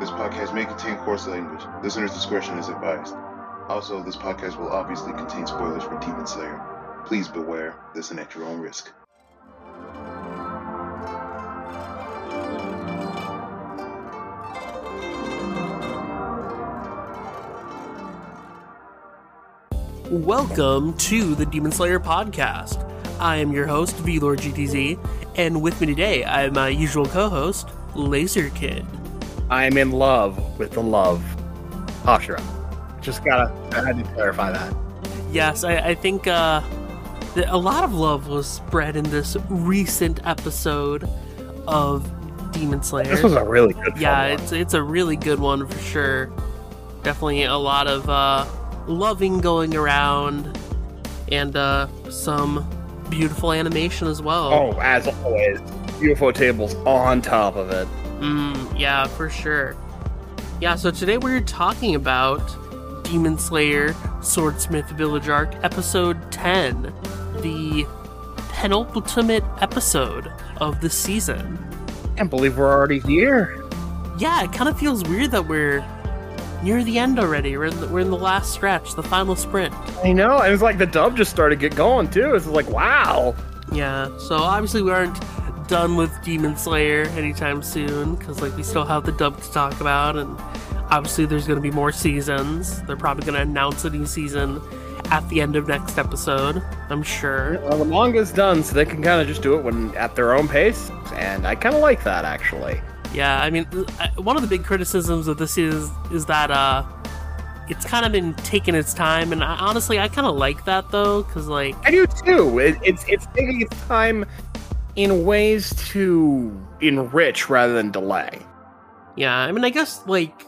This podcast may contain coarse language. Listener's discretion is advised. Also, this podcast will obviously contain spoilers for Demon Slayer. Please beware. Listen at your own risk. Welcome to the Demon Slayer podcast. I am your host, VLORDGTZ, and with me today, I am my usual co-host, LaserKid. I'm in love with the love. Hashira. I had to clarify that. Yes, I think that a lot of love was spread in this recent episode of Demon Slayer. This was a really good one. Yeah, it's a really good one for sure. Definitely a lot of loving going around and some beautiful animation as well. Oh, as always. UFO Table's on top of it. Yeah, for sure. Yeah, so today we're talking about Demon Slayer Swordsmith Village Arc Episode 10, the penultimate episode of the season. I can't believe we're already here. Yeah, it kind of feels weird that we're near the end already. We're in the last stretch, the final sprint. I know, and it's like the dub just started to get going too. It's like, wow. Yeah, so obviously we aren't done with Demon Slayer anytime soon, because like we still have the dub to talk about, and obviously there's going to be more seasons. They're probably going to announce a new season at the end of next episode, I'm sure. Well, the manga's done, so they can kind of just do it at their own pace, and I kind of like that, actually. Yeah, I mean, one of the big criticisms of this is that it's kind of been taking its time, and honestly, I kind of like that, though, because like... I do, too! It's taking its time in ways to enrich rather than delay. Yeah, I mean, I guess, like,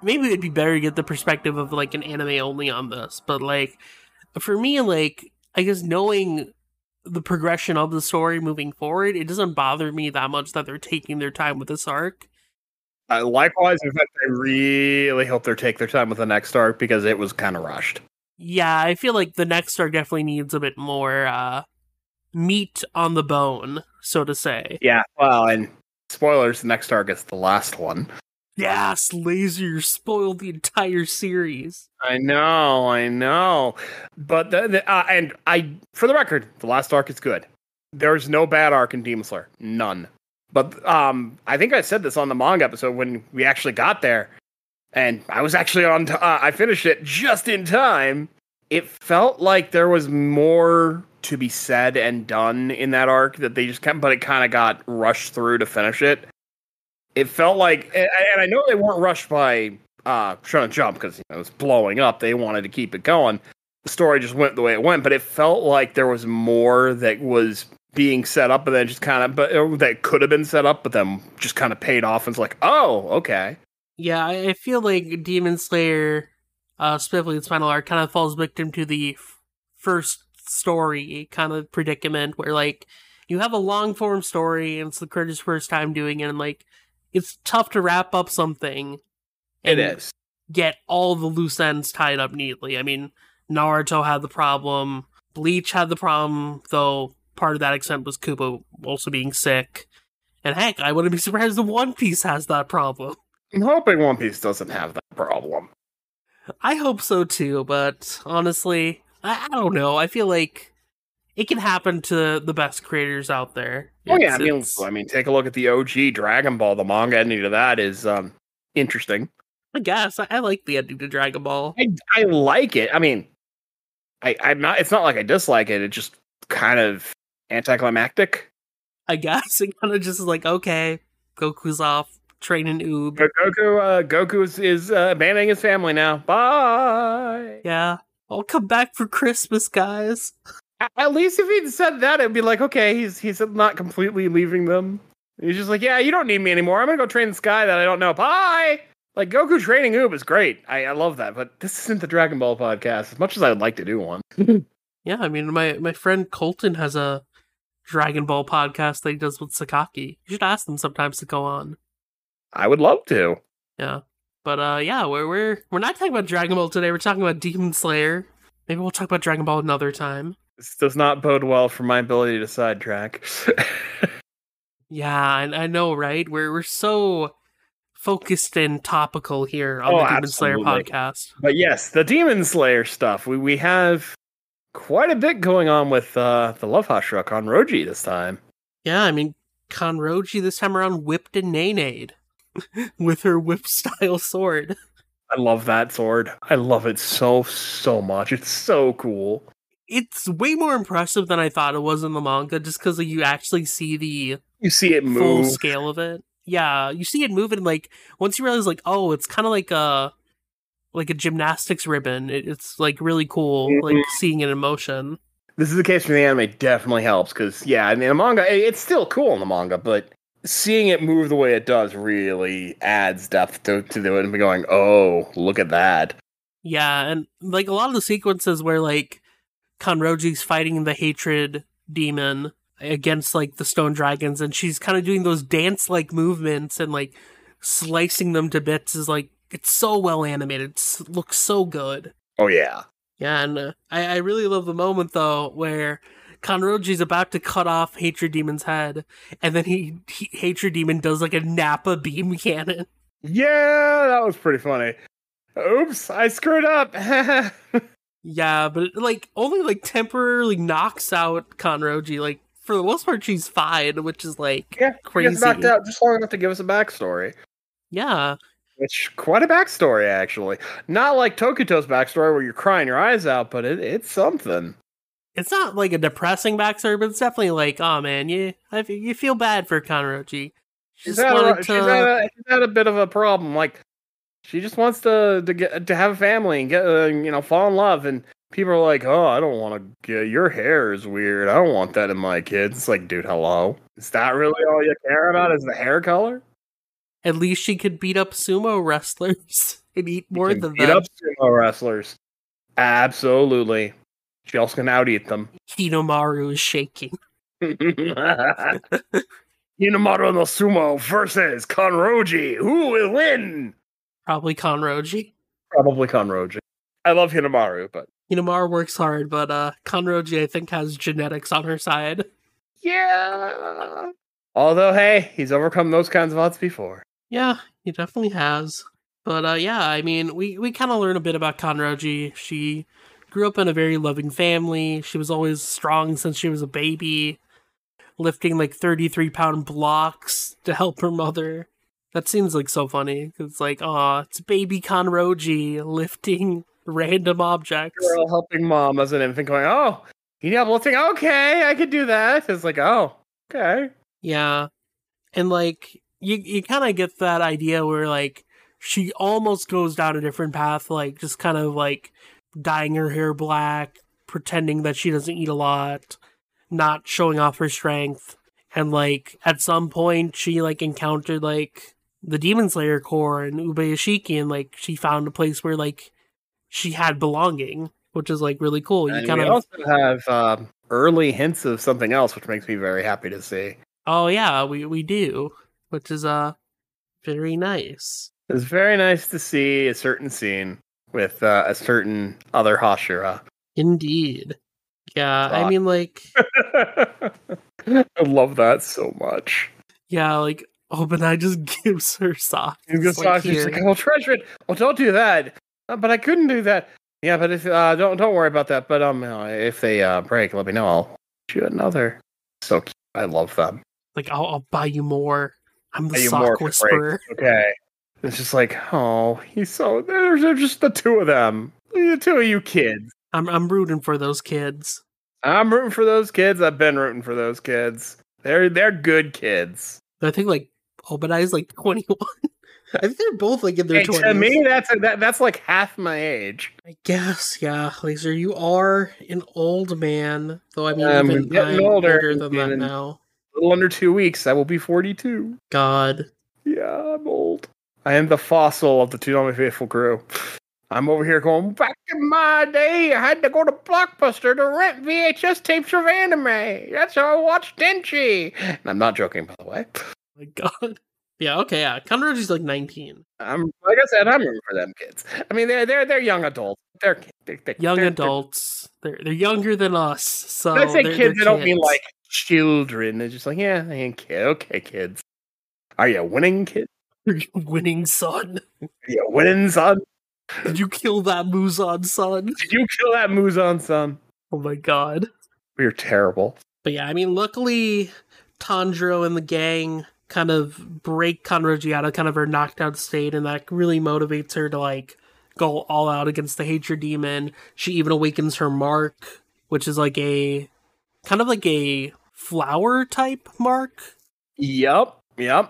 maybe it'd be better to get the perspective of, like, an anime only on this, but, like, for me, like, I guess knowing the progression of the story moving forward, it doesn't bother me that much that they're taking their time with this arc. Likewise, in fact, I really hope they take their time with the next arc, because it was kind of rushed. Yeah, I feel like the next arc definitely needs a bit more, meat on the bone, so to say. Yeah, well, and spoilers, the next arc is the last one. Yes, Laser spoiled the entire series. I know. But, for the record, the last arc is good. There's no bad arc in Demon Slayer. None. But I think I said this on the manga episode when we actually got there, and I was actually I finished it just in time. It felt like there was more to be said and done in that arc that they just kept, but it kind of got rushed through to finish it. It felt like, and I know they weren't rushed by Shonen Jump, because it was blowing up. They wanted to keep it going. The story just went the way it went, but it felt like there was more that was being set up, and then just kind of, but that could have been set up, but then just kind of paid off. And it's like, oh, okay. Yeah, I feel like Demon Slayer, specifically its final arc, kind of falls victim to the first story kind of predicament, where like you have a long form story and it's the creator's first time doing it, and like it's tough to wrap up something and get all the loose ends tied up neatly. I mean, Naruto had the problem, Bleach had the problem, though part of that extent was Kubo also being sick, and heck, I wouldn't be surprised if One Piece has that problem. I'm hoping One Piece doesn't have that problem. I hope so too, but honestly, I don't know. I feel like it can happen to the best creators out there. Oh yeah, I mean, take a look at the OG Dragon Ball. The manga ending to that is interesting. I guess I like the ending to Dragon Ball. I like it. I mean, I'm not. It's not like I dislike it. It's just kind of anticlimactic. I guess it kind of just is like, okay, Goku's off training Oob. Goku is abandoning his family now. Bye. Yeah. I'll come back for Christmas, guys. At least if he'd said that, it'd be like, okay, he's not completely leaving them. He's just like, yeah, you don't need me anymore. I'm going to go train this guy that I don't know. Bye! Like, Goku training Oob is great. I love that, but this isn't the Dragon Ball podcast, as much as I would like to do one. Yeah, I mean, my friend Colton has a Dragon Ball podcast that he does with Sakaki. You should ask them sometimes to go on. I would love to. Yeah. But, yeah, we're not talking about Dragon Ball today. We're talking about Demon Slayer. Maybe we'll talk about Dragon Ball another time. This does not bode well for my ability to sidetrack. Yeah, I know, right? We're so focused and topical here on the Demon absolutely. Slayer podcast. But yes, the Demon Slayer stuff. We have quite a bit going on with the Love Hashira Kanroji this time. Yeah, I mean, Kanroji this time around whipped and nay-nayed with her whip-style sword. I love that sword. I love it so much. It's so cool. It's way more impressive than I thought it was in the manga, just because you actually see it move. Full scale of it. Yeah, you see it move, and like once you realize, like, oh, it's kind of like a gymnastics ribbon. It's like really cool, like seeing it in motion. This is the case for the anime. Definitely helps because yeah, I mean, the manga it's still cool in the manga, but seeing it move the way it does really adds depth to it and going, oh, look at that. Yeah, and like a lot of the sequences where like Kanroji's fighting the Hatred Demon against like the stone dragons, and she's kind of doing those dance-like movements and like slicing them to bits is like, it's so well animated. It looks so good. Oh yeah. Yeah, and I really love the moment though where Kanroji's about to cut off Hatred Demon's head, and then he Hatred Demon does like a Nappa beam cannon. Yeah, that was pretty funny. Oops, I screwed up. Yeah, but it, like only like temporarily knocks out Kanroji. Like for the most part, she's fine, which is like crazy. She gets knocked out just long enough to give us a backstory. Yeah, which quite a backstory actually. Not like Tokuto's backstory where you're crying your eyes out, but it's something. It's not like a depressing backstory, but it's definitely like, oh man, you feel bad for Kanroji. She's had a bit of a problem. Like she just wants to have a family and get fall in love, and people are like, oh, I don't want to. Your hair is weird. I don't want that in my kids. It's like, dude, hello. Is that really all you care about? Is the hair color? At least she could beat up sumo wrestlers and eat more than beat them. Beat up sumo wrestlers. Absolutely. She also can out-eat them. Hinomaru is shaking. Hinomaru and the Sumo versus Kanroji. Who will win? Probably Kanroji. I love Hinomaru, but... Hinomaru works hard, but Kanroji, I think, has genetics on her side. Yeah! Although, hey, he's overcome those kinds of odds before. Yeah, he definitely has. But, yeah, I mean, we kind of learn a bit about Kanroji. She grew up in a very loving family. She was always strong since she was a baby, lifting like 33-pound blocks to help her mother. That seems like so funny. It's like, aw, it's baby Kanroji lifting random objects. Girl helping mom as an infant going, oh, you need help lifting? Okay, I could do that. It's like, oh, okay. Yeah. And like, you kind of get that idea where like, she almost goes down a different path, like just kind of like, dyeing her hair black, pretending that she doesn't eat a lot, not showing off her strength, and like at some point she like encountered like the Demon Slayer Corps and Ubuyashiki, and like she found a place where like she had belonging, which is like really cool. You kind of also have early hints of something else, which makes me very happy to see. Oh yeah, we do, which is very nice. It's very nice to see a certain scene with a certain other Hashira. Indeed. Yeah, I mean, like... I love that so much. Yeah, like, Obanai just gives her socks. He gives socks, she's like, well, treasure it! Well, don't do that! But I couldn't do that! Yeah, but if, don't worry about that, but if they break, let me know, I'll shoot another. So cute, I love them. Like, I'll buy you more. I'm the sock whisperer. Okay. It's just like, oh, he's so... There's just the two of them. The two of you kids. I'm rooting for those kids. I'm rooting for those kids. I've been rooting for those kids. They're good kids. I think, like, Obadiah's, like, 21. I think they're both, like, in their 20s. To me, that's like, half my age. I guess, yeah. Laser, you are an old man. Though, I mean, I'm getting older than that now. little under 2 weeks, I will be 42. God. Yeah, I'm old. I am the fossil of the Toonami Faithful crew. I'm over here going, back in my day, I had to go to Blockbuster to rent VHS tapes of anime. That's how I watched Denji. And I'm not joking, by the way. Oh my God. Yeah, okay, yeah. Kanroji's like 19. Like I said, I'm rooting for them kids. I mean, they're young adults. They're young adults. They're younger than us. So when I say kids, I don't mean like children. It's just like, yeah, I ain't kid. Okay, kids. Are you winning, kid? Are you winning, son? Are you winning, son? Did you kill that Muzan, son? Did you kill that Muzan, son? Oh my God. We are terrible. But yeah, I mean, luckily, Tanjiro and the gang kind of break Kanroji out of kind of her knocked out state, and that really motivates her to like go all out against the Hatred Demon. She even awakens her mark, which is like a kind of like a flower type mark. Yep.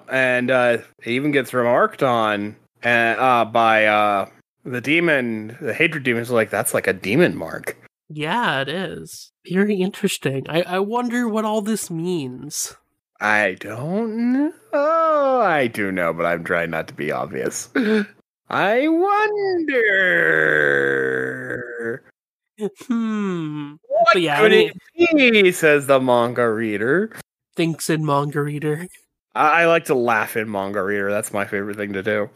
And it even gets remarked on by the demon. The Hatred Demon's like, that's like a demon mark. Yeah, it is. Very interesting. I wonder what all this means. I don't know. Oh, I do know, but I'm trying not to be obvious. I wonder. What could it be, says the manga reader. Thinks in manga reader. I like to laugh in manga reader. That's my favorite thing to do.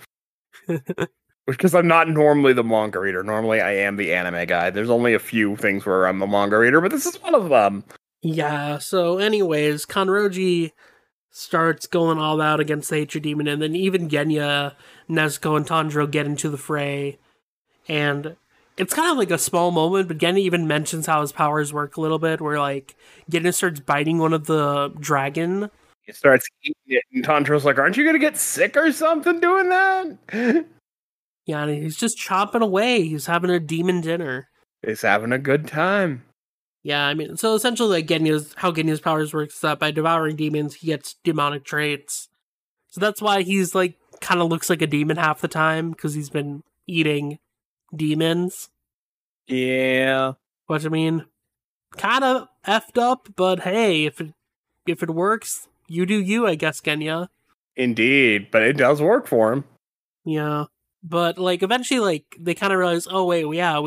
Because I'm not normally the manga reader. Normally I am the anime guy. There's only a few things where I'm the manga reader, but this is one of them. Yeah, so anyways, Kanroji starts going all out against the Hatred Demon, and then even Genya, Nezuko, and Tanjiro get into the fray. And it's kind of like a small moment, but Genya even mentions how his powers work a little bit, where like Genya starts biting one of the dragon. He starts eating it, and Tanjiro's like, aren't you going to get sick or something doing that? Yeah, and he's just chomping away. He's having a demon dinner. He's having a good time. Yeah, I mean, so essentially, like, Genya's powers works is that by devouring demons, he gets demonic traits. So that's why he's, like, kind of looks like a demon half the time, because he's been eating demons. Yeah. What I mean, kind of effed up, but hey, if it works, you do you, I guess, Genya. Indeed, but it does work for him. Yeah, but, like, eventually, like, they kind of realize, oh, wait, yeah,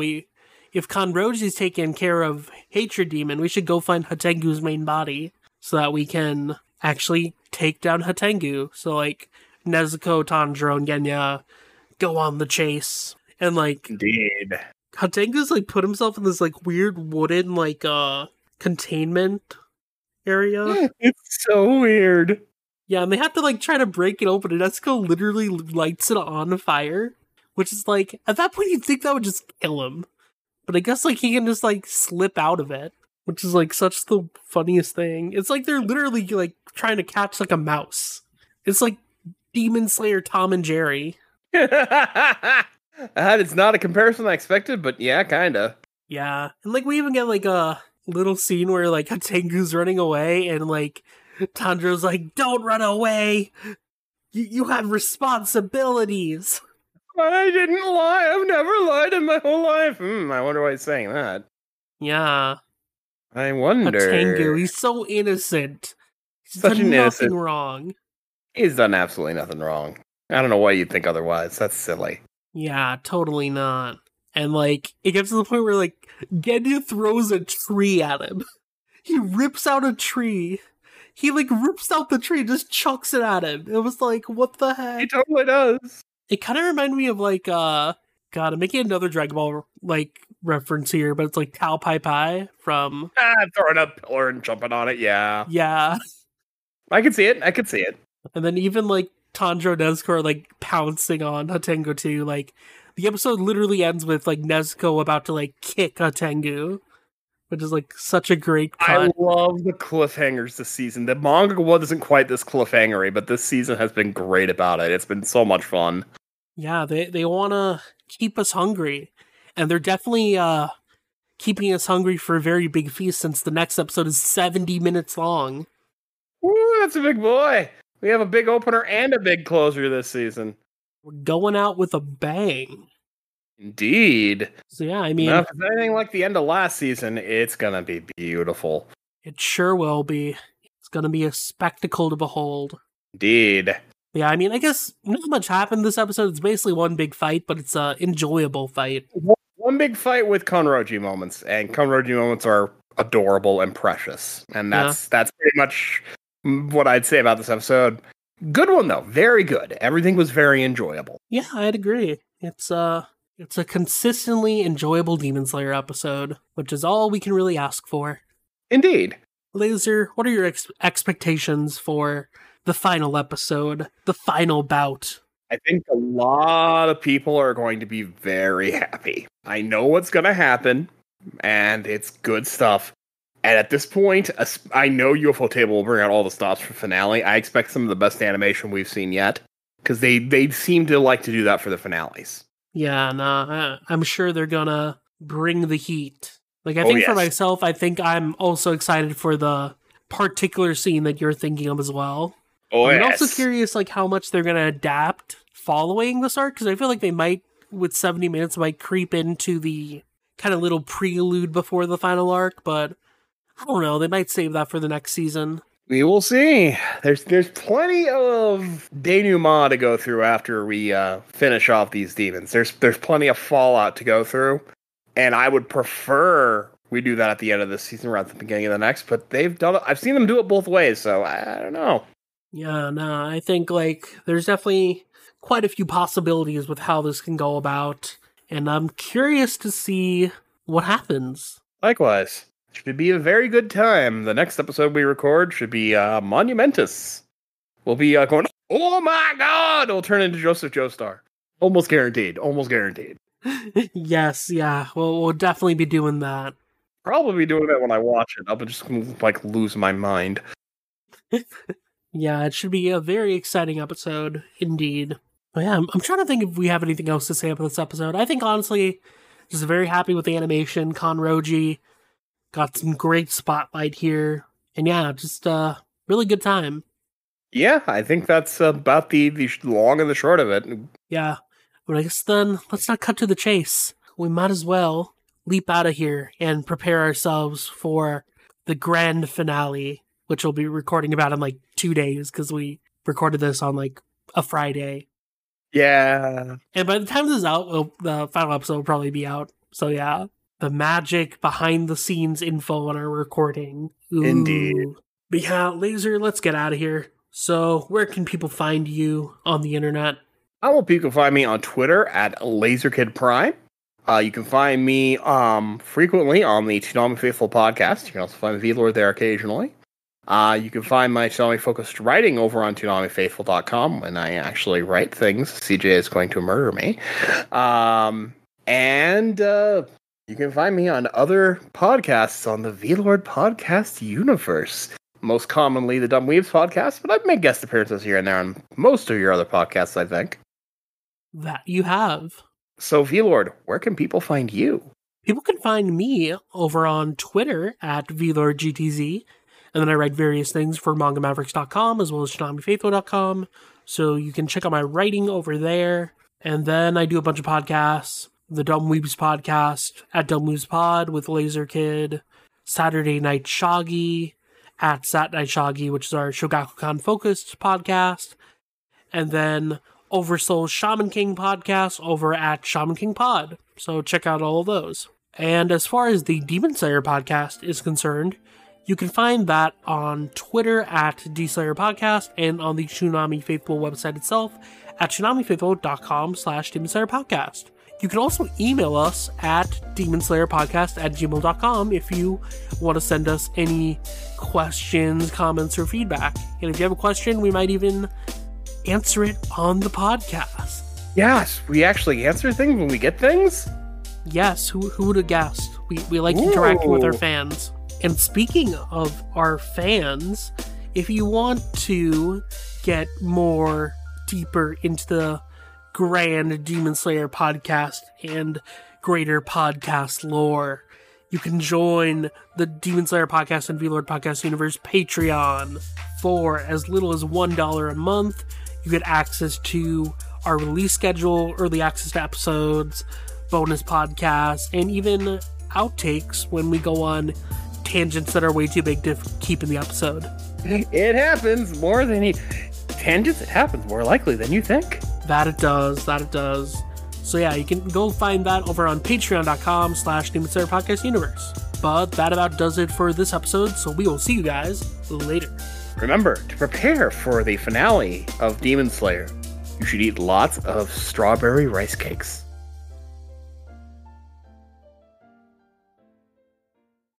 if Kanroji's taking care of Hatred Demon, we should go find Hatengu's main body so that we can actually take down Hatengu. So, like, Nezuko, Tanjiro, and Genya go on the chase. And, like, indeed. Hatengu's, like, put himself in this, like, weird wooden, like, containment area. Yeah, it's so weird. Yeah, and they have to, like, try to break it open, and Nezuko literally lights it on fire, which is, like, at that point you'd think that would just kill him. But I guess, like, he can just, like, slip out of it, which is, like, such the funniest thing. It's like they're literally, like, trying to catch, like, a mouse. It's like Demon Slayer Tom and Jerry. That is not a comparison I expected, but yeah, kinda. Yeah. And, like, we even get, like, a little scene where, like, Hatengu's running away, and, like, Tanjiro's like, don't run away! You have responsibilities! I didn't lie. I've never lied in my whole life. I wonder why he's saying that. Yeah. I wonder. Hatengu, he's so innocent. He's done nothing wrong. He's done absolutely nothing wrong. I don't know why you'd think otherwise. That's silly. Yeah, totally not. And, like, it gets to the point where, like, Genya throws a tree at him. He rips out a tree. He, like, rips out the tree and just chucks it at him. It was like, what the heck? He totally does. It kind of reminded me of, like, God, I'm making another Dragon Ball, like, reference here, but it's, like, Tao Pai Pai from... throwing a pillar and jumping on it, yeah. Yeah. I could see it. And then even, like, Tanjiro and Nezuko are, like, pouncing on Hatengu, too. Like, the episode literally ends with, like, Nezuko about to, like, kick Hatengu, which is, like, such a great cut. I love the cliffhangers this season. The manga wasn't quite this cliffhangery, but this season has been great about it. It's been so much fun. Yeah, they want to keep us hungry. And they're definitely keeping us hungry for a very big feast, since the next episode is 70 minutes long. Woo, that's a big boy! We have a big opener and a big closer this season. We're going out with a bang. Indeed. So yeah, I mean, now, if it's anything like the end of last season, it's gonna be beautiful. It sure will be. It's going to be a spectacle to behold. Indeed. Yeah, I mean, I guess not much happened this episode. It's basically one big fight, but it's an enjoyable fight. One big fight with Kanroji moments, and Kanroji moments are adorable and precious. And that's pretty much what I'd say about this episode. Good one, though. Very good. Everything was very enjoyable. Yeah, I'd agree. It's a consistently enjoyable Demon Slayer episode, which is all we can really ask for. Indeed. Laser, what are your expectations for the final episode, the final bout? I think a lot of people are going to be very happy. I know what's going to happen, and it's good stuff. And at this point, I know UFO Table will bring out all the stops for finale. I expect some of the best animation we've seen yet, because they seem to like to do that for the finales. Yeah, no, I'm sure they're going to bring the heat. Like, I think for myself, I think I'm also excited for the particular scene that you're thinking of as well. I'm also curious, like, how much they're going to adapt following this arc, because I feel like they might, with 70 minutes, might creep into the kind of little prelude before the final arc, but I don't know, they might save that for the next season. We will see. There's plenty of denouement to go through after we finish off these demons. There's plenty of fallout to go through, and I would prefer we do that at the end of this season rather than the beginning of the next, but they've done it. I've seen them do it both ways, so I don't know. Yeah, no, I think, like, there's definitely quite a few possibilities with how this can go about, and I'm curious to see what happens. Likewise. It should be a very good time. The next episode we record should be monumentous. We'll be going, oh my god! It'll turn into Joseph Joestar. Almost guaranteed. Almost guaranteed. Yes, yeah. We'll definitely be doing that. Probably be doing that when I watch it. I'll just, like, lose my mind. Yeah, it should be a very exciting episode, indeed. But yeah, I'm trying to think if we have anything else to say about this episode. I think, honestly, just very happy with the animation. Kanroji got some great spotlight here. And yeah, just a really good time. Yeah, I think that's about the long and the short of it. Yeah, but I guess then, let's not cut to the chase. We might as well leap out of here and prepare ourselves for the grand finale, which we'll be recording about in, like, 2 days, because we recorded this on, like, a Friday. Yeah. And by the time this is out, the final episode will probably be out. So, yeah. The magic behind-the-scenes info on our recording. Ooh. Indeed. But yeah, Laser, let's get out of here. So, where can people find you on the internet? People can find me on Twitter at LaserKid Prime. You can find me frequently on the Toonami Faithful podcast. You can also find the V-Lord there occasionally. You can find my Toonami-focused writing over on ToonamiFaithful.com when I actually write things. CJ is going to murder me. You can find me on other podcasts on the V-Lord Podcast Universe. Most commonly, the Dumb Weebs Podcast, but I've made guest appearances here and there on most of your other podcasts, I think. That you have. So, V-Lord, where can people find you? People can find me over on Twitter at VLORDGTZ. And then I write various things for MangaMavericks.com as well as ToonamiFaithful.com. So you can check out my writing over there. And then I do a bunch of podcasts. The Dumb Weebs Podcast at Dumb Weebs Pod with LaserKid. Saturday Night Shoggy at Saturday Night Shoggy, which is our Shogakukan-focused podcast. And then Oversoul Shaman King Podcast over at Shaman King Pod. So check out all of those. And as far as the Demon Slayer Podcast is concerned, you can find that on Twitter at DSlayer Podcast and on the Tsunami Faithful website itself at TsunamiFaithful.com/DemonSlayerPodcast. You can also email us at DemonSlayerPodcast@gmail.com if you want to send us any questions, comments, or feedback. And if you have a question, we might even answer it on the podcast. Yes, we actually answer things when we get things? Yes, who would have guessed? We like interacting with our fans. And speaking of our fans, if you want to get more deeper into the grand Demon Slayer podcast and greater podcast lore, you can join the Demon Slayer Podcast and V-Lord Podcast Universe Patreon. For as little as $1 a month, you get access to our release schedule, early access to episodes, bonus podcasts, and even outtakes when we go on tangents that are way too big to keep in the episode. It happens more than you... Tangents, it happens more likely than you think. That it does. So yeah, you can go find that over on patreon.com/Demon Slayer Podcast Universe. But that about does it for this episode, so we will see you guys later. Remember, to prepare for the finale of Demon Slayer, you should eat lots of strawberry rice cakes.